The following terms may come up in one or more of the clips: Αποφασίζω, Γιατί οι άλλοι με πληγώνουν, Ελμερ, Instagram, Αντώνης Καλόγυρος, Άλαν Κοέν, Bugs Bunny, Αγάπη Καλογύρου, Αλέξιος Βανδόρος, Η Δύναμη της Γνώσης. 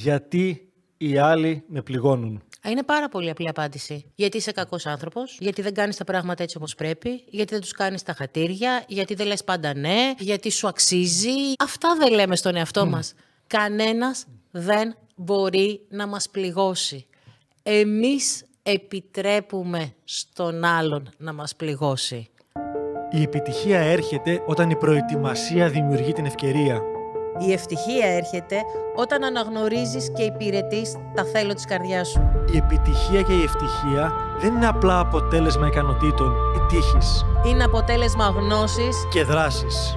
Γιατί οι άλλοι με πληγώνουν. Είναι πάρα πολύ απλή απάντηση. Γιατί είσαι κακός άνθρωπος, γιατί δεν κάνεις τα πράγματα έτσι όπως πρέπει, γιατί δεν τους κάνεις τα χατήρια, γιατί δεν λες πάντα ναι, γιατί σου αξίζει. Αυτά δεν λέμε στον εαυτό μας. Κανένας δεν μπορεί να μας πληγώσει. Εμείς επιτρέπουμε στον άλλον να μας πληγώσει. Η επιτυχία έρχεται όταν η προετοιμασία δημιουργεί την ευκαιρία. Η ευτυχία έρχεται όταν αναγνωρίζεις και υπηρετείς τα θέλω της καρδιάς σου. Η επιτυχία και η ευτυχία δεν είναι απλά αποτέλεσμα ικανοτήτων ή τύχης. Είναι αποτέλεσμα γνώσης και δράσης.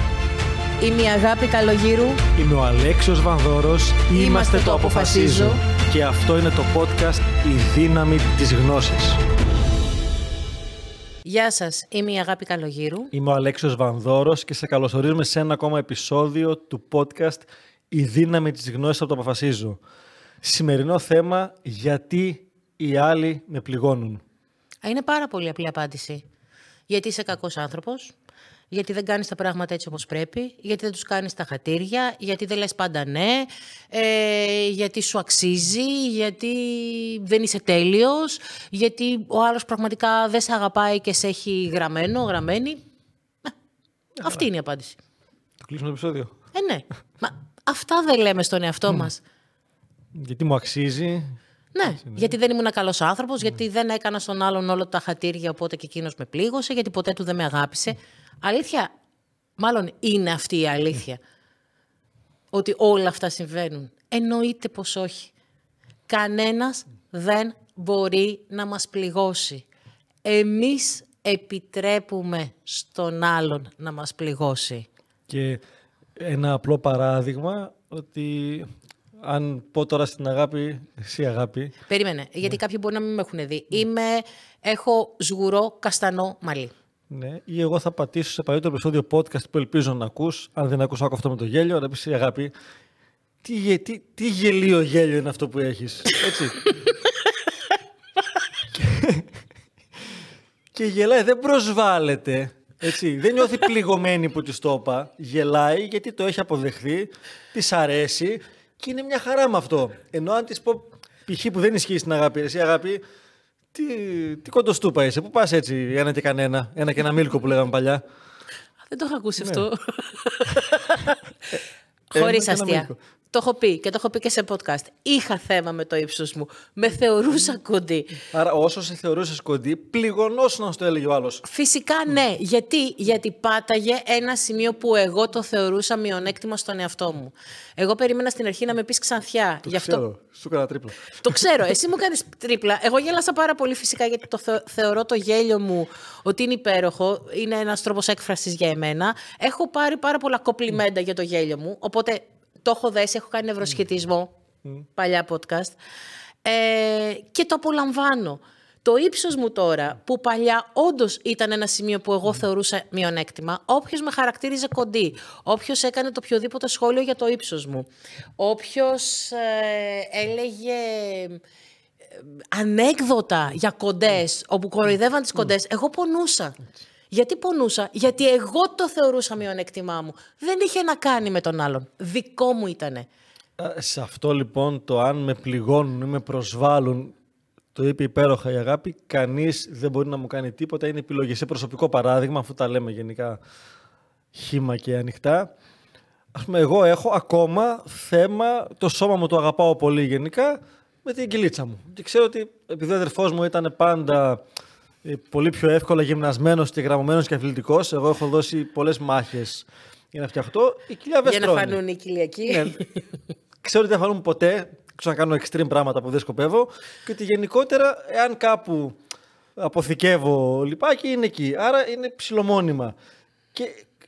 Είμαι η Αγάπη Καλογύρου. Είμαι ο Αλέξιος Βανδόρος. Είμαστε το Αποφασίζω. Και αυτό είναι το podcast «Η Δύναμη της Γνώσης». Γεια σας, είμαι η Αγάπη Καλογύρου. Είμαι ο Αλέξιος Βανδόρος και σε καλωσορίζουμε σε ένα ακόμα επεισόδιο του podcast «Η Δύναμη της Γνώσης» από το Αποφασίζω. Σημερινό θέμα, γιατί οι άλλοι με πληγώνουν. Είναι πάρα πολύ απλή απάντηση. Γιατί είσαι κακός άνθρωπος. Γιατί δεν κάνεις τα πράγματα έτσι όπως πρέπει, γιατί δεν τους κάνεις τα χατήρια, γιατί δεν λες πάντα ναι, γιατί σου αξίζει, γιατί δεν είσαι τέλειος, γιατί ο άλλος πραγματικά δεν σε αγαπάει και σε έχει γραμμένο, γραμμένη. Αυτή είναι η απάντηση. Το κλείσουμε το επεισόδιο. Ναι. Μα αυτά δεν λέμε στον εαυτό μας. Γιατί μου αξίζει. Ναι, γιατί δεν ήμουν καλός άνθρωπος, γιατί δεν έκανα στον άλλον όλα τα χατήρια, οπότε και εκείνος με πλήγωσε, γιατί ποτέ του δεν με αγάπησε. Αλήθεια, μάλλον είναι αυτή η αλήθεια, ότι όλα αυτά συμβαίνουν. Εννοείται πως όχι. Κανένας δεν μπορεί να μας πληγώσει. Εμείς επιτρέπουμε στον άλλον να μας πληγώσει. Και ένα απλό παράδειγμα, ότι... Αν πω τώρα στην Αγάπη, εσύ Αγάπη... Περίμενε, γιατί κάποιοι μπορεί να μην με έχουν δει. Έχω σγουρό καστανό μαλλί. Ναι, ή εγώ θα πατήσω σε παλιότερο επεισόδιο podcast που ελπίζω να ακούς. Αν δεν ακούς, άκου αυτό με το γέλιο. Να πεις, Αγάπη, τι γελίο γέλιο είναι αυτό που έχεις. Έτσι. Και γελάει, δεν προσβάλλεται. Έτσι, δεν νιώθει πληγωμένη που της το είπα. Γελάει γιατί το έχει αποδεχθεί, της αρέσει... Και είναι μια χαρά με αυτό. Ενώ αν της πω π.χ. που δεν ισχύει στην Αγάπη, εσύ Αγάπη, τι κοντοστούπα είσαι, πού πας έτσι, ένα και κανένα, ένα και ένα μίλκο που λέγαμε παλιά. Δεν το έχω ακούσει αυτό. Χωρίς αστεία. Το έχω πει και το έχω πει και σε podcast. Είχα θέμα με το ύψος μου. Με θεωρούσα κοντή. Άρα όσο σε θεωρούσες κοντή, πληγωνόσουν να στο έλεγε ο άλλος. Φυσικά ναι. Γιατί πάταγε ένα σημείο που εγώ το θεωρούσα μειονέκτημα στον εαυτό μου. Εγώ περίμενα στην αρχή να με πεις ξανθιά. Το ξέρω. Σου έκανα τρίπλα. Το ξέρω. Εσύ μου κάνεις τρίπλα. Εγώ γέλασα πάρα πολύ φυσικά γιατί το θεωρώ το γέλιο μου ότι είναι υπέροχο. Είναι ένας τρόπος έκφρασης για εμένα. Έχω πάρει πάρα πολλά κοπλιμέντα για το γέλιο μου. Οπότε. Το έχω δέσει, έχω κάνει ευρωσχετισμό, παλιά podcast, και το απολαμβάνω. Το ύψος μου τώρα, που παλιά όντως ήταν ένα σημείο που εγώ θεωρούσα μειονέκτημα, όποιος με χαρακτήριζε κοντή, όποιος έκανε το οποιοδήποτε σχόλιο για το ύψος μου, όποιος έλεγε... ανέκδοτα για κοντές, όπου κοροϊδεύαν τις κοντές, εγώ πονούσα. Γιατί πονούσα, γιατί εγώ το θεωρούσα μειονέκτημά μου. Δεν είχε να κάνει με τον άλλον. Δικό μου ήτανε. Σε αυτό λοιπόν το αν με πληγώνουν ή με προσβάλλουν, το είπε υπέροχα η Αγάπη, κανείς δεν μπορεί να μου κάνει τίποτα, είναι επιλογή. Σε προσωπικό παράδειγμα, αφού τα λέμε γενικά χύμα και ανοιχτά, ας πούμε, εγώ έχω ακόμα θέμα, το σώμα μου το αγαπάω πολύ γενικά, με την κοιλίτσα μου. Και ξέρω ότι επειδή ο αδερφός μου ήταν πάντα... πολύ πιο εύκολα γυμνασμένος και γραμμωμένος και αθλητικός. Εγώ έχω δώσει πολλές μάχες για να φτιαχτώ. Η κοιλιά δεν στρώνει. Για να φανούν οι κοιλιακοί. Ναι. Ξέρω ότι δεν φανούν ποτέ. Ξέρω να κάνω extreme πράγματα που δεν σκοπεύω. Και ότι γενικότερα, εάν κάπου αποθηκεύω λιπάκι, είναι εκεί. Άρα είναι ψιλομόνιμα. Και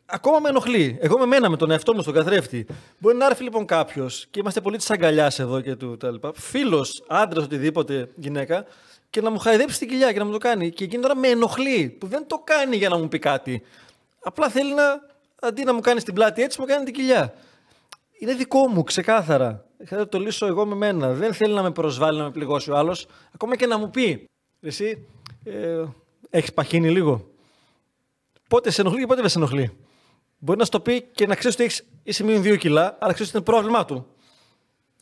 ακόμα με ενοχλεί. Εγώ με μένα, με τον εαυτό μου στον καθρέφτη. Μπορεί να έρθει λοιπόν κάποιος και είμαστε πολύ της αγκαλιάς εδώ και του κτλ. Φίλος, άντρας, οτιδήποτε γυναίκα. Και να μου χαϊδέψει την κοιλιά και να μου το κάνει. Και εκείνη τώρα με ενοχλεί, που δεν το κάνει για να μου πει κάτι. Απλά θέλει να, αντί να μου κάνει την πλάτη έτσι, μου κάνει την κοιλιά. Είναι δικό μου, ξεκάθαρα. Θα το λύσω εγώ με μένα. Δεν θέλει να με προσβάλλει, να με πληγώσει ο άλλος. Ακόμα και να μου πει, εσύ έχεις παχύνει λίγο. Πότε σε ενοχλεί και πότε δεν σε ενοχλεί. Μπορεί να σου το πει και να ξέρεις ότι έχεις, είσαι μείον 2 κιλά, αλλά ξέρεις ότι είναι πρόβλημά του.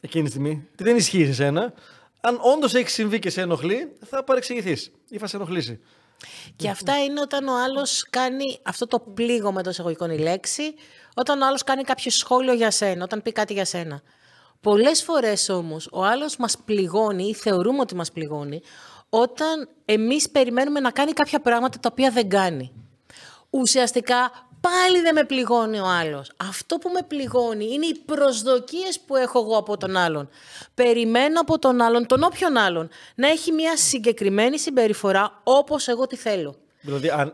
Εκείνη τη στιγμή. Τι δεν ισχύει σε σένα. Αν όντως έχει συμβεί και σε ενοχλεί, θα παρεξηγηθείς ή θα σε ενοχλήσει. Και αυτά είναι όταν ο άλλος κάνει αυτό το πλήγο με το εισαγωγικό η λέξη, όταν ο άλλος κάνει κάποιο σχόλιο για σένα, όταν πει κάτι για σένα. Πολλές φορές όμως ο άλλος μας πληγώνει ή θεωρούμε ότι μας πληγώνει όταν εμείς περιμένουμε να κάνει κάποια πράγματα τα οποία δεν κάνει. Ουσιαστικά πάλι δεν με πληγώνει ο άλλος. Αυτό που με πληγώνει είναι οι προσδοκίες που έχω εγώ από τον άλλον. Περιμένω από τον άλλον, τον όποιον άλλον, να έχει μια συγκεκριμένη συμπεριφορά όπως εγώ τη θέλω. Δηλαδή αν...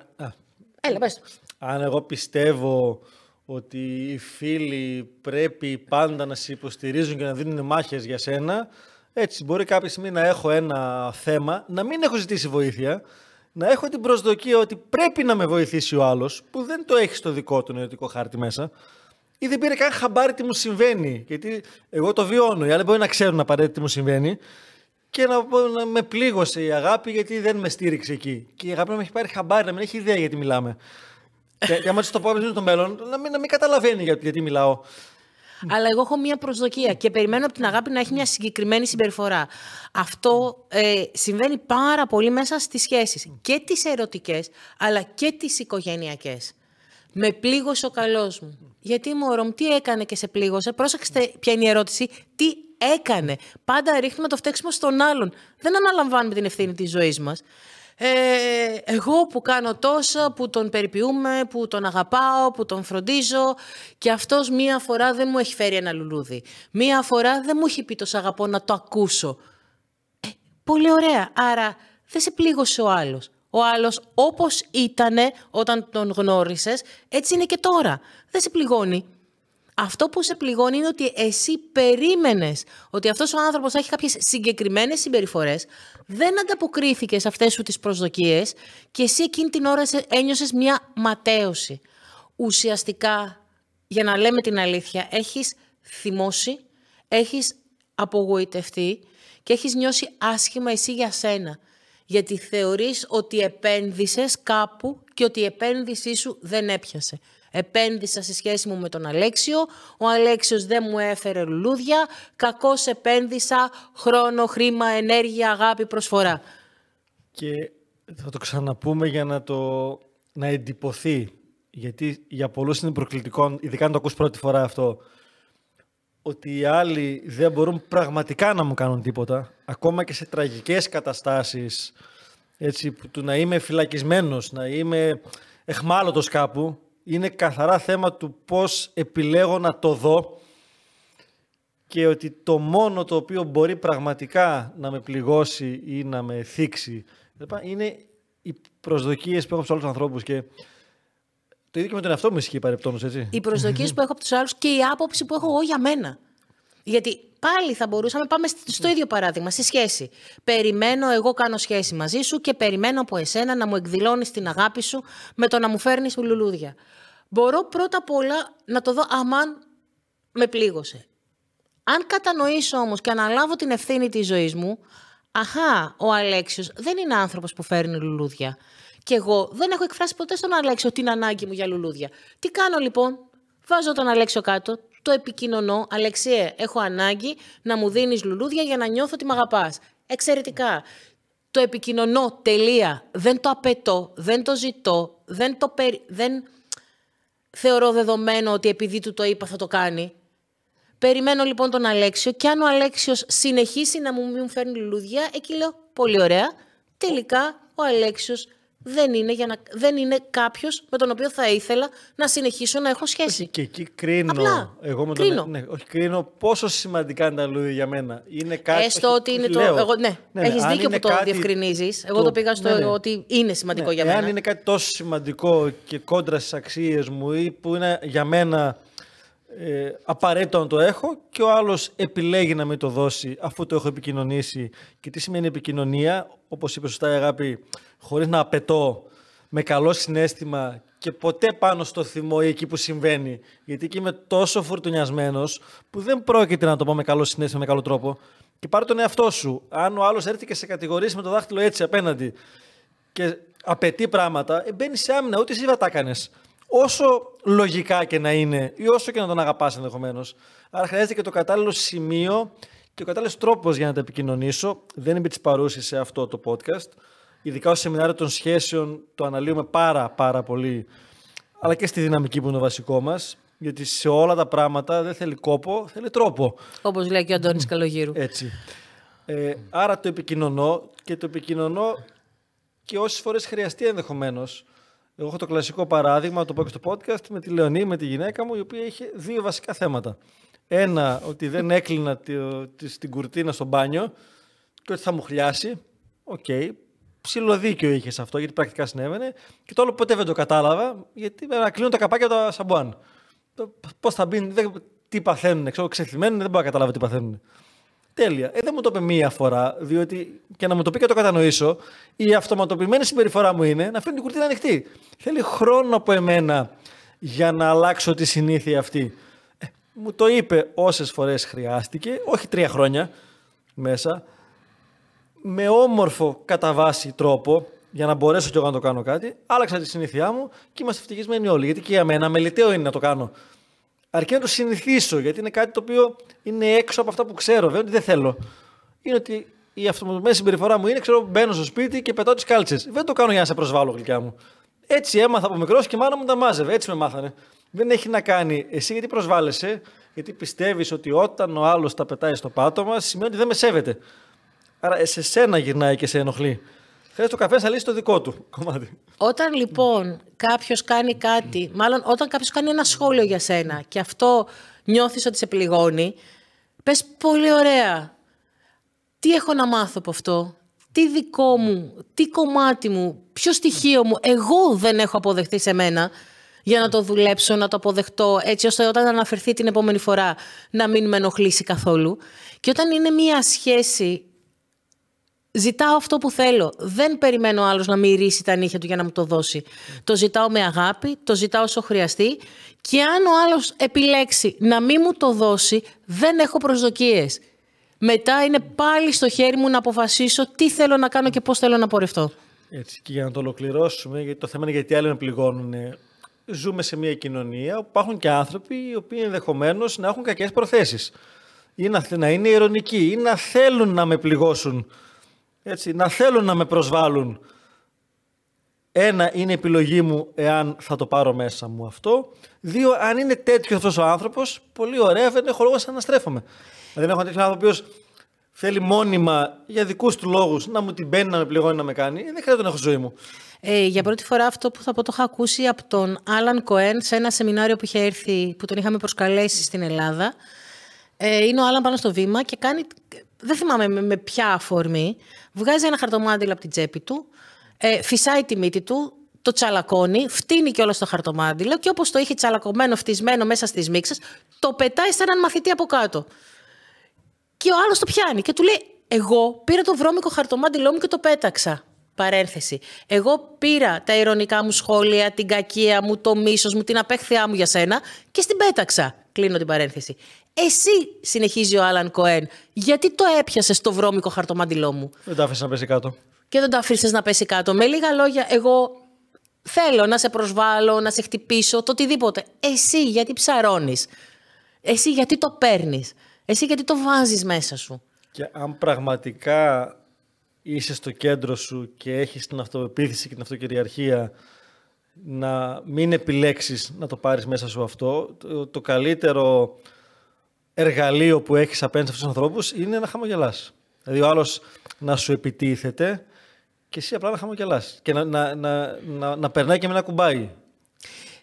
Έλα, πες το. Αν εγώ πιστεύω ότι οι φίλοι πρέπει πάντα να σε υποστηρίζουν και να δίνουν μάχες για σένα, έτσι μπορεί κάποια στιγμή να έχω ένα θέμα, να μην έχω ζητήσει βοήθεια, να έχω την προσδοκία ότι πρέπει να με βοηθήσει ο άλλος, που δεν το έχει στο δικό του νοητικό χάρτη μέσα, ή δεν πήρε καν χαμπάρι τι μου συμβαίνει, γιατί εγώ το βιώνω, οι άλλοι μπορεί να ξέρουν απαραίτητα τι μου συμβαίνει, και να με πλήγωσε η αγάπη γιατί δεν με στήριξε εκεί. Και η αγάπη να με έχει πάρει χαμπάρι, να μην έχει ιδέα γιατί μιλάμε. Και άμα το πω στο μέλλον, να μην καταλαβαίνει γιατί μιλάω. Αλλά εγώ έχω μία προσδοκία και περιμένω από την αγάπη να έχει μια συγκεκριμένη συμπεριφορά. Αυτό συμβαίνει πάρα πολύ μέσα στις σχέσεις. Και τις ερωτικές, αλλά και τις οικογενειακές. Με πλήγωσε ο καλός μου. Γιατί μωρό μου, τι έκανε και σε πλήγωσε. Πρόσεξτε ποια είναι η ερώτηση. Τι έκανε. Πάντα ρίχνουμε το φταίξιμο στον άλλον. Δεν αναλαμβάνουμε την ευθύνη της ζωής μας. Εγώ που κάνω τόσα, που τον περιποιούμε, που τον αγαπάω, που τον φροντίζω και αυτός μία φορά δεν μου έχει φέρει ένα λουλούδι. Μία φορά δεν μου έχει πει το σ' αγαπώ να το ακούσω. Πολύ ωραία. Άρα δεν σε πλήγωσε ο άλλος. Ο άλλος όπως ήτανε όταν τον γνώρισες, έτσι είναι και τώρα. Δεν σε πληγώνει. Αυτό που σε πληγώνει είναι ότι εσύ περίμενες ότι αυτός ο άνθρωπος θα έχει κάποιες συγκεκριμένες συμπεριφορές, δεν ανταποκρίθηκε σε αυτές σου τις προσδοκίες και εσύ εκείνη την ώρα ένιωσες μια ματέωση. Ουσιαστικά, για να λέμε την αλήθεια, έχεις θυμώσει, έχεις απογοητευτεί και έχεις νιώσει άσχημα εσύ για σένα. Γιατί θεωρείς ότι επένδυσες κάπου και ότι η επένδυσή σου δεν έπιασε. Επένδυσα στη σχέση μου με τον Αλέξιο, ο Αλέξιος δεν μου έφερε λουλούδια, κακώς επένδυσα χρόνο, χρήμα, ενέργεια, αγάπη, προσφορά. Και θα το ξαναπούμε για να εντυπωθεί, γιατί για πολλούς είναι προκλητικό, ειδικά αν το ακούς πρώτη φορά αυτό, ότι οι άλλοι δεν μπορούν πραγματικά να μου κάνουν τίποτα, ακόμα και σε τραγικές καταστάσεις, έτσι, του να είμαι φυλακισμένος, να είμαι αιχμάλωτος κάπου. Είναι καθαρά θέμα του πώς επιλέγω να το δω και ότι το μόνο το οποίο μπορεί πραγματικά να με πληγώσει ή να με θίξει είναι οι προσδοκίες που έχω από τους άλλους ανθρώπους. Και το ίδιο και με τον εαυτό μου ισχύει παρεπτόνως, έτσι. Οι προσδοκίες που έχω από τους άλλους και η άποψη που έχω εγώ για μένα. Γιατί πάλι θα μπορούσαμε, πάμε στο ίδιο παράδειγμα, στη σχέση. Περιμένω, εγώ κάνω σχέση μαζί σου και περιμένω από εσένα να μου εκδηλώνεις την αγάπη σου με το να μου φέρνεις λουλούδια. Μπορώ πρώτα απ' όλα να το δω, αμάν με πλήγωσε. Αν κατανοήσω όμως και αναλάβω την ευθύνη της ζωής μου, αχά, ο Αλέξιος δεν είναι άνθρωπος που φέρνει λουλούδια. Και εγώ δεν έχω εκφράσει ποτέ στον Αλέξιο την ανάγκη μου για λουλούδια. Τι κάνω λοιπόν, βάζω τον Αλέξιο κάτω. Το επικοινωνώ, Αλεξιέ, έχω ανάγκη να μου δίνεις λουλούδια για να νιώθω ότι με αγαπάς. Εξαιρετικά. Το επικοινωνώ, τελεία. Δεν το απαιτώ, δεν το ζητώ, δεν θεωρώ δεδομένο ότι επειδή του το είπα θα το κάνει. Περιμένω λοιπόν τον Αλέξιο και αν ο Αλέξιος συνεχίσει να μου φέρνει λουλούδια, εκεί λέω, πολύ ωραία, τελικά ο Αλέξιος δεν είναι κάποιος με τον οποίο θα ήθελα να συνεχίσω να έχω σχέση. Όχι, και εκεί κρίνω. Απλά, εγώ με κρίνω. Κρίνω πόσο σημαντικά είναι τα λουλούδια για μένα. Είναι κάτι. Έστω ότι είναι το. Εγώ, ναι. Έχεις δίκιο που το διευκρινίζεις. Εγώ το πήγα στο ότι είναι σημαντικό για μένα. Αν είναι κάτι τόσο σημαντικό και κόντρα στις αξίες μου ή που είναι για μένα απαραίτητο να το έχω και ο άλλος επιλέγει να μην το δώσει αφού το έχω επικοινωνήσει. Και τι σημαίνει επικοινωνία, όπως είπε σωστά η Αγάπη, χωρίς να απαιτώ, με καλό συναίσθημα και ποτέ πάνω στο θυμό ή εκεί που συμβαίνει. Γιατί εκεί είμαι τόσο φορτουνιασμένος που δεν πρόκειται να το πω με καλό συνέστημα, με καλό τρόπο. Και πάρε τον εαυτό σου. Αν ο άλλος έρθει και σε κατηγορήσει με το δάχτυλο έτσι απέναντι και απαιτεί πράγματα, μπαίνει σε άμυνα, ό,τι εσύ θα τα έκανες. Όσο λογικά και να είναι, ή όσο και να τον αγαπάς ενδεχομένως. Άρα χρειάζεται και το κατάλληλο σημείο και ο κατάλληλος τρόπος για να τα επικοινωνήσω. Δεν είμαι της παρούσης σε αυτό το podcast. Ειδικά στο σεμινάριο των σχέσεων το αναλύουμε πάρα πολύ. Αλλά και στη δυναμική που είναι το βασικό μας. Γιατί σε όλα τα πράγματα δεν θέλει κόπο, θέλει τρόπο. Όπως λέει και ο Αντώνης Καλογύρου. Έτσι. Άρα το επικοινωνώ και το επικοινωνώ και όσες φορές χρειαστεί ενδεχομένως. Εγώ έχω το κλασικό παράδειγμα, το πω και στο podcast, με τη Λεωνή, με τη γυναίκα μου, η οποία είχε δύο βασικά θέματα. Ένα, ότι δεν έκλεινα την κουρτίνα στο μπάνιο και ότι θα μου χλιάσει. Οκ. Ψιλοδίκιο είχε σε αυτό, γιατί πρακτικά συνέβαινε. Και το άλλο ποτέ δεν το κατάλαβα, γιατί κλείνω τα καπάκια από τα σαμπουάν. Πώς θα μπει, τι παθαίνουν, ξεθυμένουν, δεν μπορώ να καταλάβω τι παθαίνουν. Τέλεια. Δεν μου το είπε μία φορά, διότι και να μου το πει και το κατανοήσω, η αυτοματοποιημένη συμπεριφορά μου είναι να φέρνει την κουρτίνα ανοιχτή. Θέλει χρόνο από εμένα για να αλλάξω τη συνήθεια αυτή. Μου το είπε όσες φορές χρειάστηκε, όχι 3 χρόνια μέσα, με όμορφο κατά βάση τρόπο, για να μπορέσω κι εγώ να το κάνω κάτι. Άλλαξα τη συνήθειά μου και είμαστε ευτυχισμένοι όλοι. Γιατί και για μένα αμεληταίο είναι να το κάνω. Αρκεί να το συνηθίσω, γιατί είναι κάτι το οποίο είναι έξω από αυτά που ξέρω. Δεν θέλω. Είναι ότι η αυτοματοποιημένη συμπεριφορά μου είναι, μπαίνω στο σπίτι και πετάω τις κάλτσες. Δεν το κάνω για να σε προσβάλλω, γλυκιά μου. Έτσι έμαθα από μικρός και η μάνα μου τα μάζευε. Έτσι με μάθανε. Δεν έχει να κάνει εσύ γιατί προσβάλλεσαι, γιατί πιστεύεις ότι όταν ο άλλος τα πετάει στο πάτωμα, σημαίνει ότι δεν με σέβεται. Άρα σε σένα γυρνάει και σε ενοχλεί. Χρειάζεται ο καφές να λύσει το δικό του κομμάτι. Όταν λοιπόν κάποιος κάνει κάτι, μάλλον όταν κάποιος κάνει ένα σχόλιο για σένα και αυτό νιώθεις ότι σε πληγώνει, πες πολύ ωραία. Τι έχω να μάθω από αυτό, τι δικό μου, τι κομμάτι μου, ποιο στοιχείο μου εγώ δεν έχω αποδεχτεί σε μένα, για να το δουλέψω, να το αποδεχτώ, έτσι ώστε όταν αναφερθεί την επόμενη φορά να μην με ενοχλήσει καθόλου. Και όταν είναι μία σχέση, ζητάω αυτό που θέλω. Δεν περιμένω άλλος να μυρίσει τα νύχια του για να μου το δώσει. Το ζητάω με αγάπη, το ζητάω όσο χρειαστεί. Και αν ο άλλος επιλέξει να μην μου το δώσει, δεν έχω προσδοκίες. Μετά είναι πάλι στο χέρι μου να αποφασίσω τι θέλω να κάνω και πώς θέλω να πορευτώ. Έτσι, και για να το ολοκληρώσουμε, γιατί το θέμα είναι γιατί άλλοι με πληγώνουν. Ζούμε σε μια κοινωνία όπου υπάρχουν και άνθρωποι οι οποίοι ενδεχομένως να έχουν κακές προθέσεις. Ή να είναι ειρωνικοί, ή να θέλουν να με πληγώσουν. Έτσι, να θέλουν να με προσβάλλουν. Ένα, είναι η επιλογή μου εάν θα το πάρω μέσα μου αυτό. 2, αν είναι τέτοιο αυτός ο άνθρωπος, πολύ ωραία, δεν έχω λόγος να αναστρέφομαι. Δεν έχω τέτοιο άνθρωπο ο οποίος θέλει μόνιμα για δικούς του λόγους να μου την μπαίνει, να με πληγώνει, να με κάνει. Δεν χρειάζεται να έχω ζωή μου. Για πρώτη φορά αυτό που θα πω το είχα ακούσει από τον Άλαν Κοέν σε ένα σεμινάριο που είχε έρθει, που τον είχαμε προσκαλέσει στην Ελλάδα. Είναι ο Άλαν πάνω στο βήμα και κάνει, δεν θυμάμαι με ποια αφορμή, βγάζει ένα χαρτομάντιλο από την τσέπη του, φυσάει τη μύτη του, το τσαλακώνει, φτύνει κιόλα το χαρτομάντιλο και όπως το είχε τσαλακωμένο, φτισμένο μέσα στις μίξες, το πετάει σε έναν μαθητή από κάτω. Και ο άλλος το πιάνει και του λέει, εγώ πήρα το βρώμικο χαρτομάντιλό μου και το πέταξα. Παρένθεση. Εγώ πήρα τα ειρωνικά μου σχόλια, την κακία μου, το μίσος μου, την απέχθειά μου για σένα και στην πέταξα. Κλείνω την παρένθεση. Εσύ, συνεχίζει ο Άλαν Κοέν, γιατί το έπιασες το βρώμικο χαρτομάντιλό μου. Δεν το άφησες να πέσει κάτω. Και δεν το άφησες να πέσει κάτω. Με λίγα λόγια, εγώ θέλω να σε προσβάλλω, να σε χτυπήσω, το οτιδήποτε. Εσύ, γιατί ψαρώνεις. Εσύ, γιατί το παίρνεις. Εσύ, γιατί το βάζεις μέσα σου. Και αν πραγματικά είσαι στο κέντρο σου και έχεις την αυτοπεποίθηση και την αυτοκυριαρχία να μην επιλέξεις να το πάρεις μέσα σου αυτό, το καλύτερο εργαλείο που έχεις απέναντι σε αυτούς τους ανθρώπους είναι να χαμογελάς. Δηλαδή ο άλλος να σου επιτίθεται και εσύ απλά να χαμογελάς και να περνάει και με ένα κουμπάκι.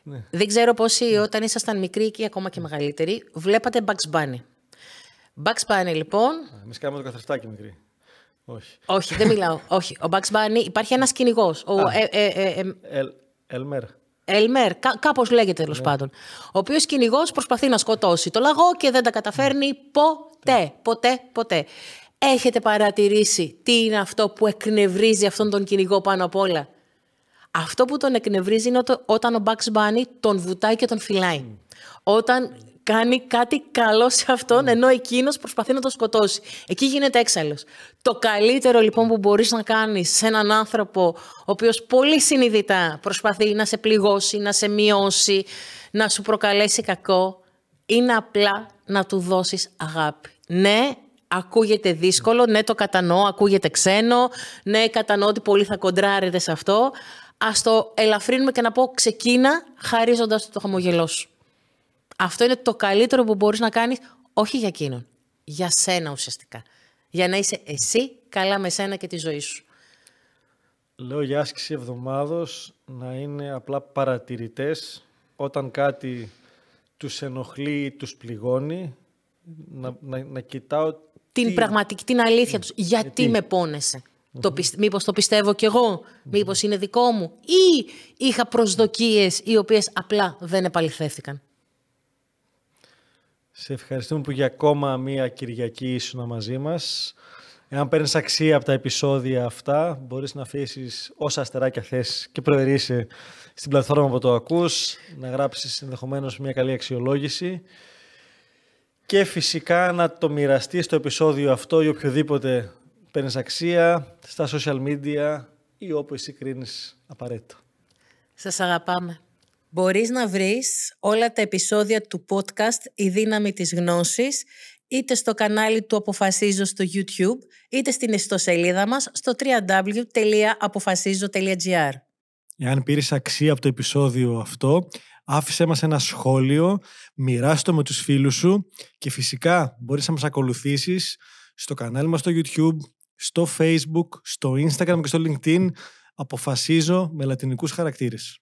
Ναι. Δεν ξέρω πόσοι όταν ήσασταν μικροί και ακόμα και μεγαλύτεροι βλέπατε Bugs Bunny. Bugs Bunny λοιπόν... Εμείς κάναμε το καθρεφτάκι μικρή. Όχι. Όχι, δεν μιλάω. Όχι. Ο Bugs Bunny, υπάρχει ένας κυνηγός. Ελμερ. Ελμερ, κάπως λέγεται τέλος πάντων. Ο οποίος κυνηγός προσπαθεί να σκοτώσει το λαγό και δεν τα καταφέρνει ποτέ. Ποτέ. Έχετε παρατηρήσει τι είναι αυτό που εκνευρίζει αυτόν τον κυνηγό πάνω απ' όλα? Αυτό που τον εκνευρίζει είναι όταν ο Bugs Bunny τον βουτάει και τον φυλάει. Όταν κάνει κάτι καλό σε αυτόν, ενώ εκείνος προσπαθεί να τον σκοτώσει. Εκεί γίνεται έξαλλος. Το καλύτερο λοιπόν που μπορείς να κάνεις σε έναν άνθρωπο, ο οποίος πολύ συνειδητά προσπαθεί να σε πληγώσει, να σε μειώσει, να σου προκαλέσει κακό, είναι απλά να του δώσεις αγάπη. Ναι, ακούγεται δύσκολο, ναι το κατανοώ, ακούγεται ξένο, ναι κατανοώ ότι πολλοί θα κοντράρετε σε αυτό. Ας το ελαφρύνουμε και να πω ξεκίνα χαρίζοντας το χαμογελό σου. Αυτό είναι το καλύτερο που μπορείς να κάνεις, όχι για εκείνον, για σένα ουσιαστικά. Για να είσαι εσύ καλά με σένα και τη ζωή σου. Λέω για άσκηση εβδομάδος να είναι απλά παρατηρητές. Όταν κάτι τους ενοχλεί ή τους πληγώνει, να κοιτάω... Την πραγματική, την αλήθεια τους. Γιατί με πόνεσαι. Μήπως το πιστεύω κι εγώ, μήπως είναι δικό μου, ή είχα προσδοκίες οι οποίες απλά δεν επαληθεύθηκαν. Σε ευχαριστούμε που για ακόμα μία Κυριακή ήσουν μαζί μας. Εάν παίρνεις αξία από τα επεισόδια αυτά, μπορείς να αφήσεις όσα αστεράκια θες και προαιρείσαι στην πλατφόρμα που το ακούς, να γράψεις ενδεχομένως μία καλή αξιολόγηση και φυσικά να το μοιραστείς το επεισόδιο αυτό ή οποιοδήποτε παίρνεις αξία στα social media ή όπου εσύ κρίνεις απαραίτητο. Σας αγαπάμε. Μπορείς να βρεις όλα τα επεισόδια του podcast «Η Δύναμη της Γνώσης» είτε στο κανάλι του Αποφασίζω στο YouTube, είτε στην ιστοσελίδα μας στο www.apofasizo.gr. Εάν πήρες αξία από το επεισόδιο αυτό, άφησέ μας ένα σχόλιο, μοιράστο με τους φίλους σου και φυσικά μπορείς να μας ακολουθήσεις στο κανάλι μας στο YouTube, στο Facebook, στο Instagram και στο LinkedIn. Αποφασίζω με λατινικούς χαρακτήρες.